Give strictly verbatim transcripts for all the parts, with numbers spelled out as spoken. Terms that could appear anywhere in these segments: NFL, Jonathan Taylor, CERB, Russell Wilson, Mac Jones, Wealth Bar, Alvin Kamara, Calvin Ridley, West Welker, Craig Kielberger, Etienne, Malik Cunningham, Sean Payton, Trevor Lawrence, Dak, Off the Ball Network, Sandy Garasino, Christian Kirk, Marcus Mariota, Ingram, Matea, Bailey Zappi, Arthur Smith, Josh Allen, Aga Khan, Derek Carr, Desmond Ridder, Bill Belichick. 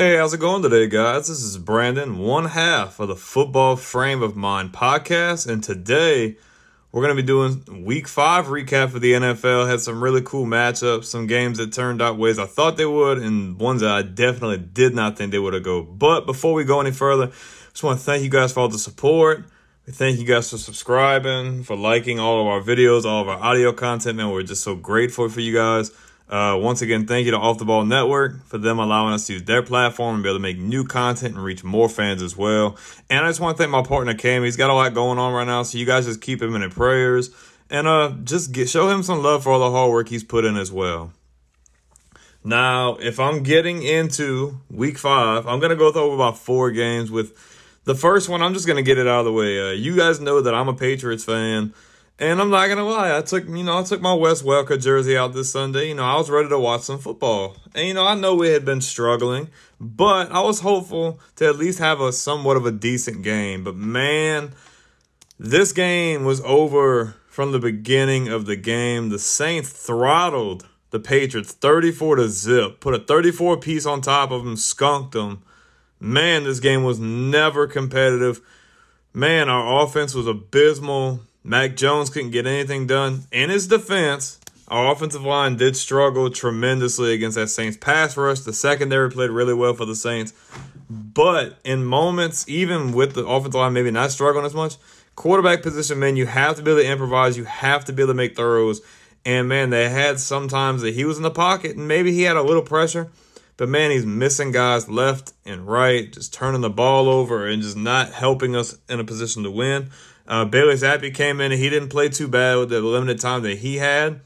Hey, how's it going today, guys? This is Brandon, one half of the Football Frame of Mind podcast, and today we're going to be doing Week five recap of the N F L. Had some really cool matchups, some games that turned out ways I thought they would, and ones that I definitely did not think they would go. But before we go any further, I just want to thank you guys for all the support. We thank you guys for subscribing, for liking all of our videos, all of our audio content, man. We're just so grateful for you guys. Uh, once again, thank you to Off the Ball Network for them allowing us to use their platform and be able to make new content and reach more fans as well. And I just want to thank my partner, Cam. He's got a lot going on right now, so you guys just keep him in your prayers. And uh, just get, show him some love for all the hard work he's put in as well. Now, if I'm getting into Week five, I'm going to go through about four games. With the first one, I'm just going to get it out of the way. Uh, you guys know that I'm a Patriots fan. And I'm not going to lie, I took, you know, I took my West Welker jersey out this Sunday. You know, I was ready to watch some football. And, you know, I know we had been struggling, but I was hopeful to at least have a somewhat of a decent game. But, man, this game was over from the beginning of the game. The Saints throttled the Patriots thirty-four to zip, put a thirty-four piece on top of them, skunked them. Man, this game was never competitive. Man, our offense was abysmal. Mac Jones couldn't get anything done. In his defense, our offensive line did struggle tremendously against that Saints pass rush. The secondary played really well for the Saints. But in moments, even with the offensive line maybe not struggling as much, quarterback position, man, you have to be able to improvise. You have to be able to make throws. And, man, they had sometimes that he was in the pocket, and maybe he had a little pressure. But, man, he's missing guys left and right, just turning the ball over and just not helping us in a position to win. Uh, Bailey Zappi came in, and he didn't play too bad with the limited time that he had.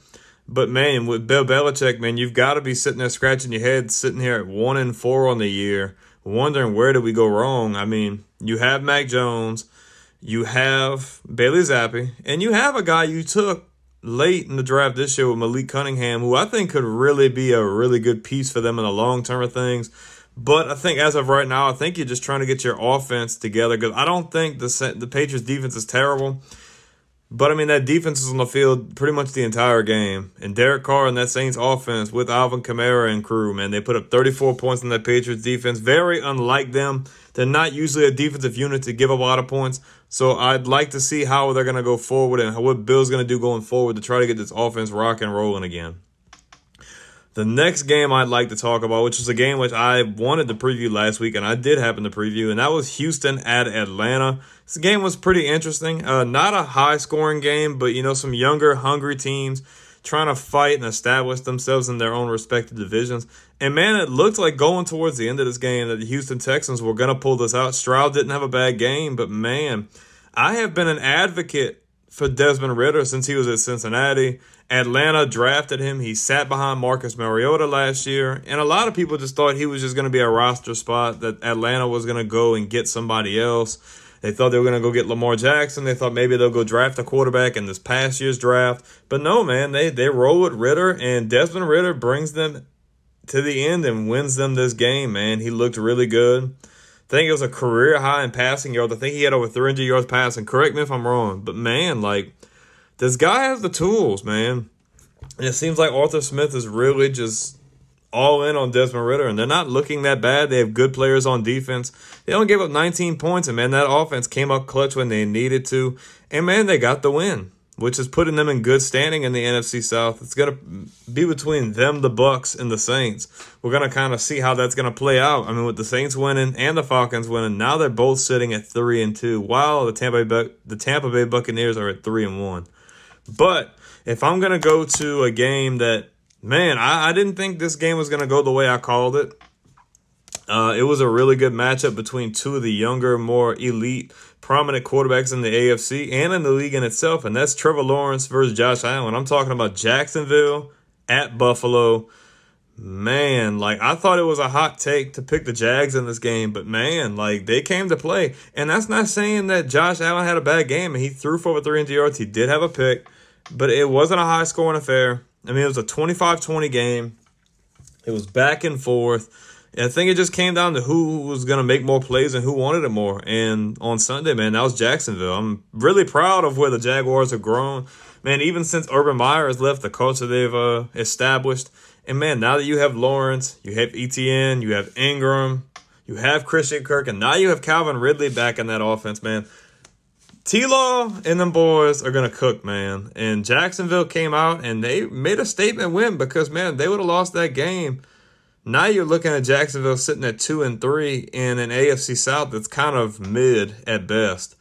But, man, with Bill Belichick, man, you've got to be sitting there scratching your head, sitting here at one and four on the year, wondering where did we go wrong. I mean, you have Mac Jones, you have Bailey Zappi, and you have a guy you took late in the draft this year with Malik Cunningham, who I think could really be a really good piece for them in the long term of things. But I think as of right now, I think you're just trying to get your offense together, because I don't think the the Patriots' defense is terrible. But, I mean, that defense was on the field pretty much the entire game. And Derek Carr and that Saints offense with Alvin Kamara and crew, man, they put up thirty-four points in that Patriots' defense. Very unlike them. They're not usually a defensive unit to give up a lot of points. So I'd like to see how they're going to go forward and what Bill's going to do going forward to try to get this offense rock and rolling again. The next game I'd like to talk about, which was a game which I wanted to preview last week, and I did happen to preview, and that was Houston at Atlanta. This game was pretty interesting. Uh, not a high-scoring game, but, you know, some younger, hungry teams trying to fight and establish themselves in their own respective divisions. And, man, it looked like going towards the end of this game that the Houston Texans were going to pull this out. Stroud didn't have a bad game, but, man, I have been an advocate for Desmond Ridder since he was at Cincinnati. Atlanta drafted him. He sat behind Marcus Mariota last year. And a lot of people just thought he was just going to be a roster spot, that Atlanta was going to go and get somebody else. They thought they were going to go get Lamar Jackson. They thought maybe they'll go draft a quarterback in this past year's draft. But no, man, they, they roll with Ridder, and Desmond Ridder brings them to the end and wins them this game, man. He looked really good. I think it was a career high in passing yards. I think he had over three hundred yards passing. Correct me if I'm wrong. But, man, like, this guy has the tools, man. And it seems like Arthur Smith is really just all in on Desmond Ridder. And they're not looking that bad. They have good players on defense. They only gave up nineteen points. And, man, that offense came up clutch when they needed to. And, man, they got the win, which is putting them in good standing in the N F C South. It's going to be between them, the Bucks, and the Saints. We're going to kind of see how that's going to play out. I mean, with the Saints winning and the Falcons winning, now they're both sitting at three and two, while the Tampa Bay, the Tampa Bay Buccaneers are at three and one. But if I'm going to go to a game that, man, I, I didn't think this game was going to go the way I called it. Uh, it was a really good matchup between two of the younger, more elite, prominent quarterbacks in the A F C and in the league in itself, and that's Trevor Lawrence versus Josh Allen. I'm talking about Jacksonville at Buffalo. Man, like, I thought it was a hot take to pick the Jags in this game, but, man, like, they came to play. And that's not saying that Josh Allen had a bad game, and he threw for over three hundred yards. He did have a pick, but it wasn't a high-scoring affair. I mean, it was a twenty-five twenty game. It was back and forth. I think it just came down to who was going to make more plays and who wanted it more. And on Sunday, man, that was Jacksonville. I'm really proud of where the Jaguars have grown. Man, even since Urban Meyer has left, the culture they've uh, established. And, man, now that you have Lawrence, you have Etienne, you have Ingram, you have Christian Kirk, and now you have Calvin Ridley back in that offense, man. T-Law and them boys are going to cook, man. And Jacksonville came out, and they made a statement win because, man, they would have lost that game. Now you're looking at Jacksonville sitting at two and three in an A F C South that's kind of mid at best.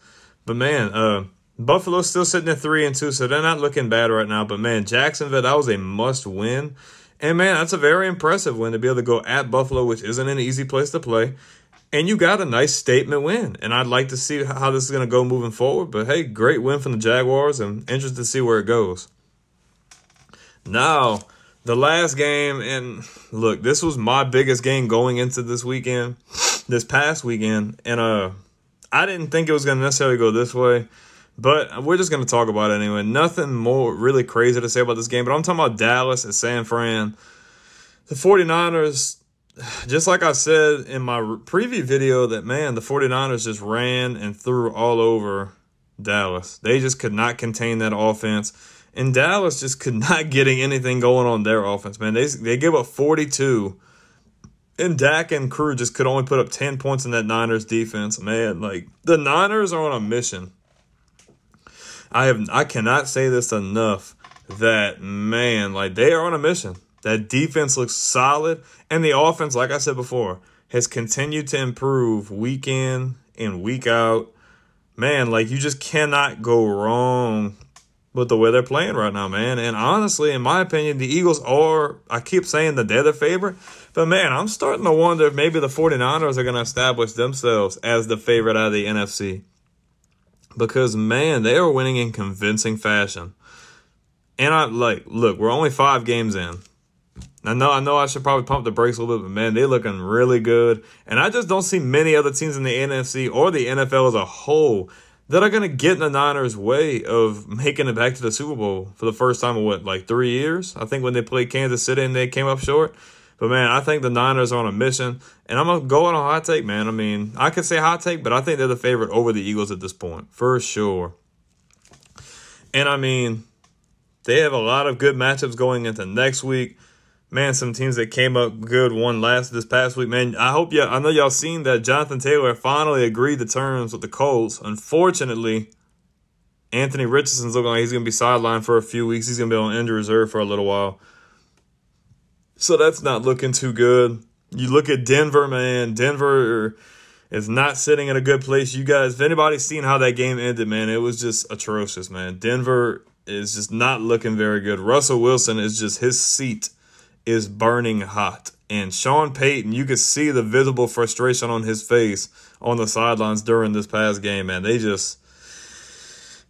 But, man, uh, Buffalo's still sitting at three and two, so they're not looking bad right now. But, man, Jacksonville, that was a must-win. And, man, that's a very impressive win to be able to go at Buffalo, which isn't an easy place to play. And you got a nice statement win. And I'd like to see how this is going to go moving forward. But, hey, great win from the Jaguars. I'm interested to see where it goes. Now, the last game, and, look, this was my biggest game going into this weekend, this past weekend. And uh, I didn't think it was going to necessarily go this way. But we're just going to talk about it anyway. Nothing more really crazy to say about this game. But I'm talking about Dallas and San Fran. The 49ers, just like I said in my preview video, that, man, the 49ers just ran and threw all over Dallas. They just could not contain that offense. And Dallas just could not get anything going on their offense, man. They, they gave up forty-two. And Dak and crew just could only put up ten points in that Niners defense. Man, like, the Niners are on a mission. I have I cannot say this enough that, man, like, they are on a mission. That defense looks solid, and the offense, like I said before, has continued to improve week in and week out. Man, like, you just cannot go wrong with the way they're playing right now, man. And honestly, in my opinion, the Eagles are, I keep saying that they're the favorite, but, man, I'm starting to wonder if maybe the 49ers are going to establish themselves as the favorite out of the N F C. Because, man, they are winning in convincing fashion. And, I like, look, we're only five games in. I know I know I should probably pump the brakes a little bit, but, man, they're looking really good. And I just don't see many other teams in the N F C or the N F L as a whole that are going to get in the Niners' way of making it back to the Super Bowl for the first time in, what, like three years? I think when they played Kansas City and they came up short. But, man, I think the Niners are on a mission. And I'm going to go on a hot take, man. I mean, I could say hot take, but I think they're the favorite over the Eagles at this point, for sure. And, I mean, they have a lot of good matchups going into next week. Man, some teams that came up good won last this past week. Man, I hope y'all, I know y'all seen that Jonathan Taylor finally agreed to terms with the Colts. Unfortunately, Anthony Richardson's looking like he's going to be sidelined for a few weeks. He's going to be on injury reserve for a little while. So that's not looking too good. You look at Denver, man. Denver is not sitting in a good place. You guys, if anybody's seen how that game ended, man, it was just atrocious, man. Denver is just not looking very good. Russell Wilson is just, his seat is burning hot. And Sean Payton, you could see the visible frustration on his face on the sidelines during this past game, man. They just,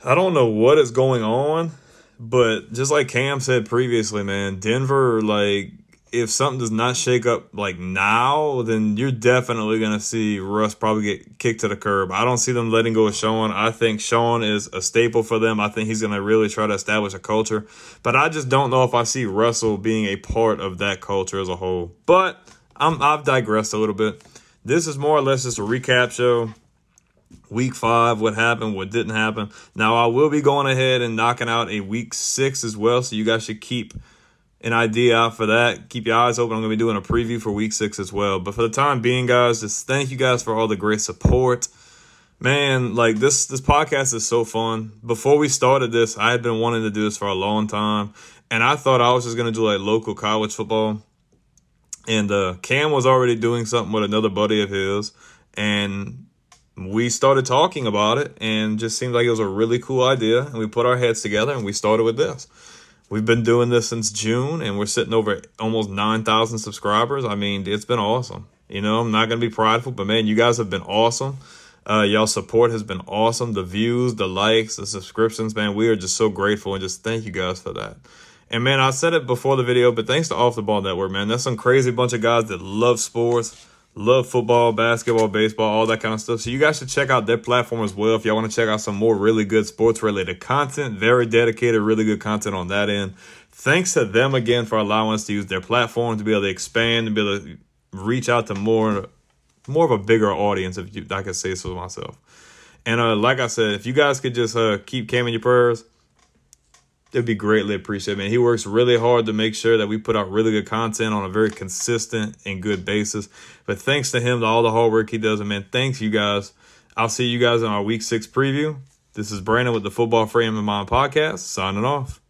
I don't know what is going on, but just like Cam said previously, man, Denver, like, if something does not shake up like now, then you're definitely going to see Russ probably get kicked to the curb. I don't see them letting go of Sean. I think Sean is a staple for them. I think he's going to really try to establish a culture. But I just don't know if I see Russell being a part of that culture as a whole. But I'm, I've digressed a little bit. This is more or less just a recap show. Week five, what happened, what didn't happen. Now, I will be going ahead and knocking out a week six as well, so you guys should keep an idea out for that. Keep your eyes open. I'm going to be doing a preview for week six as well. But for the time being, guys, just thank you guys for all the great support. Man, like, this this podcast is so fun. Before we started this, I had been wanting to do this for a long time. And I thought I was just going to do, like, local college football. And uh, Cam was already doing something with another buddy of his. And we started talking about it. And just seemed like it was a really cool idea. And we put our heads together and we started with this. We've been doing this since June, and we're sitting over almost nine thousand subscribers. I mean, it's been awesome. You know, I'm not going to be prideful, but, man, you guys have been awesome. Uh, y'all support has been awesome. The views, the likes, the subscriptions, man, we are just so grateful, and just thank you guys for that. And, man, I said it before the video, but thanks to Off the Ball Network, man. That's some crazy bunch of guys that love sports, love football, basketball, baseball, all that kind of stuff. So you guys should check out their platform as well if y'all want to check out some more really good sports-related content. Very dedicated, really good content on that end. Thanks to them again for allowing us to use their platform to be able to expand and be able to reach out to more, more of a bigger audience, if you, I could say so myself. And uh, like I said, if you guys could just uh, keep Cam in your prayers, they'd be greatly appreciated. Man, he works really hard to make sure that we put out really good content on a very consistent and good basis. But thanks to him, to all the hard work he does. And, man, thanks, you guys. I'll see you guys on our Week six preview. This is Brandon with the Football Frame of Mind podcast, signing off.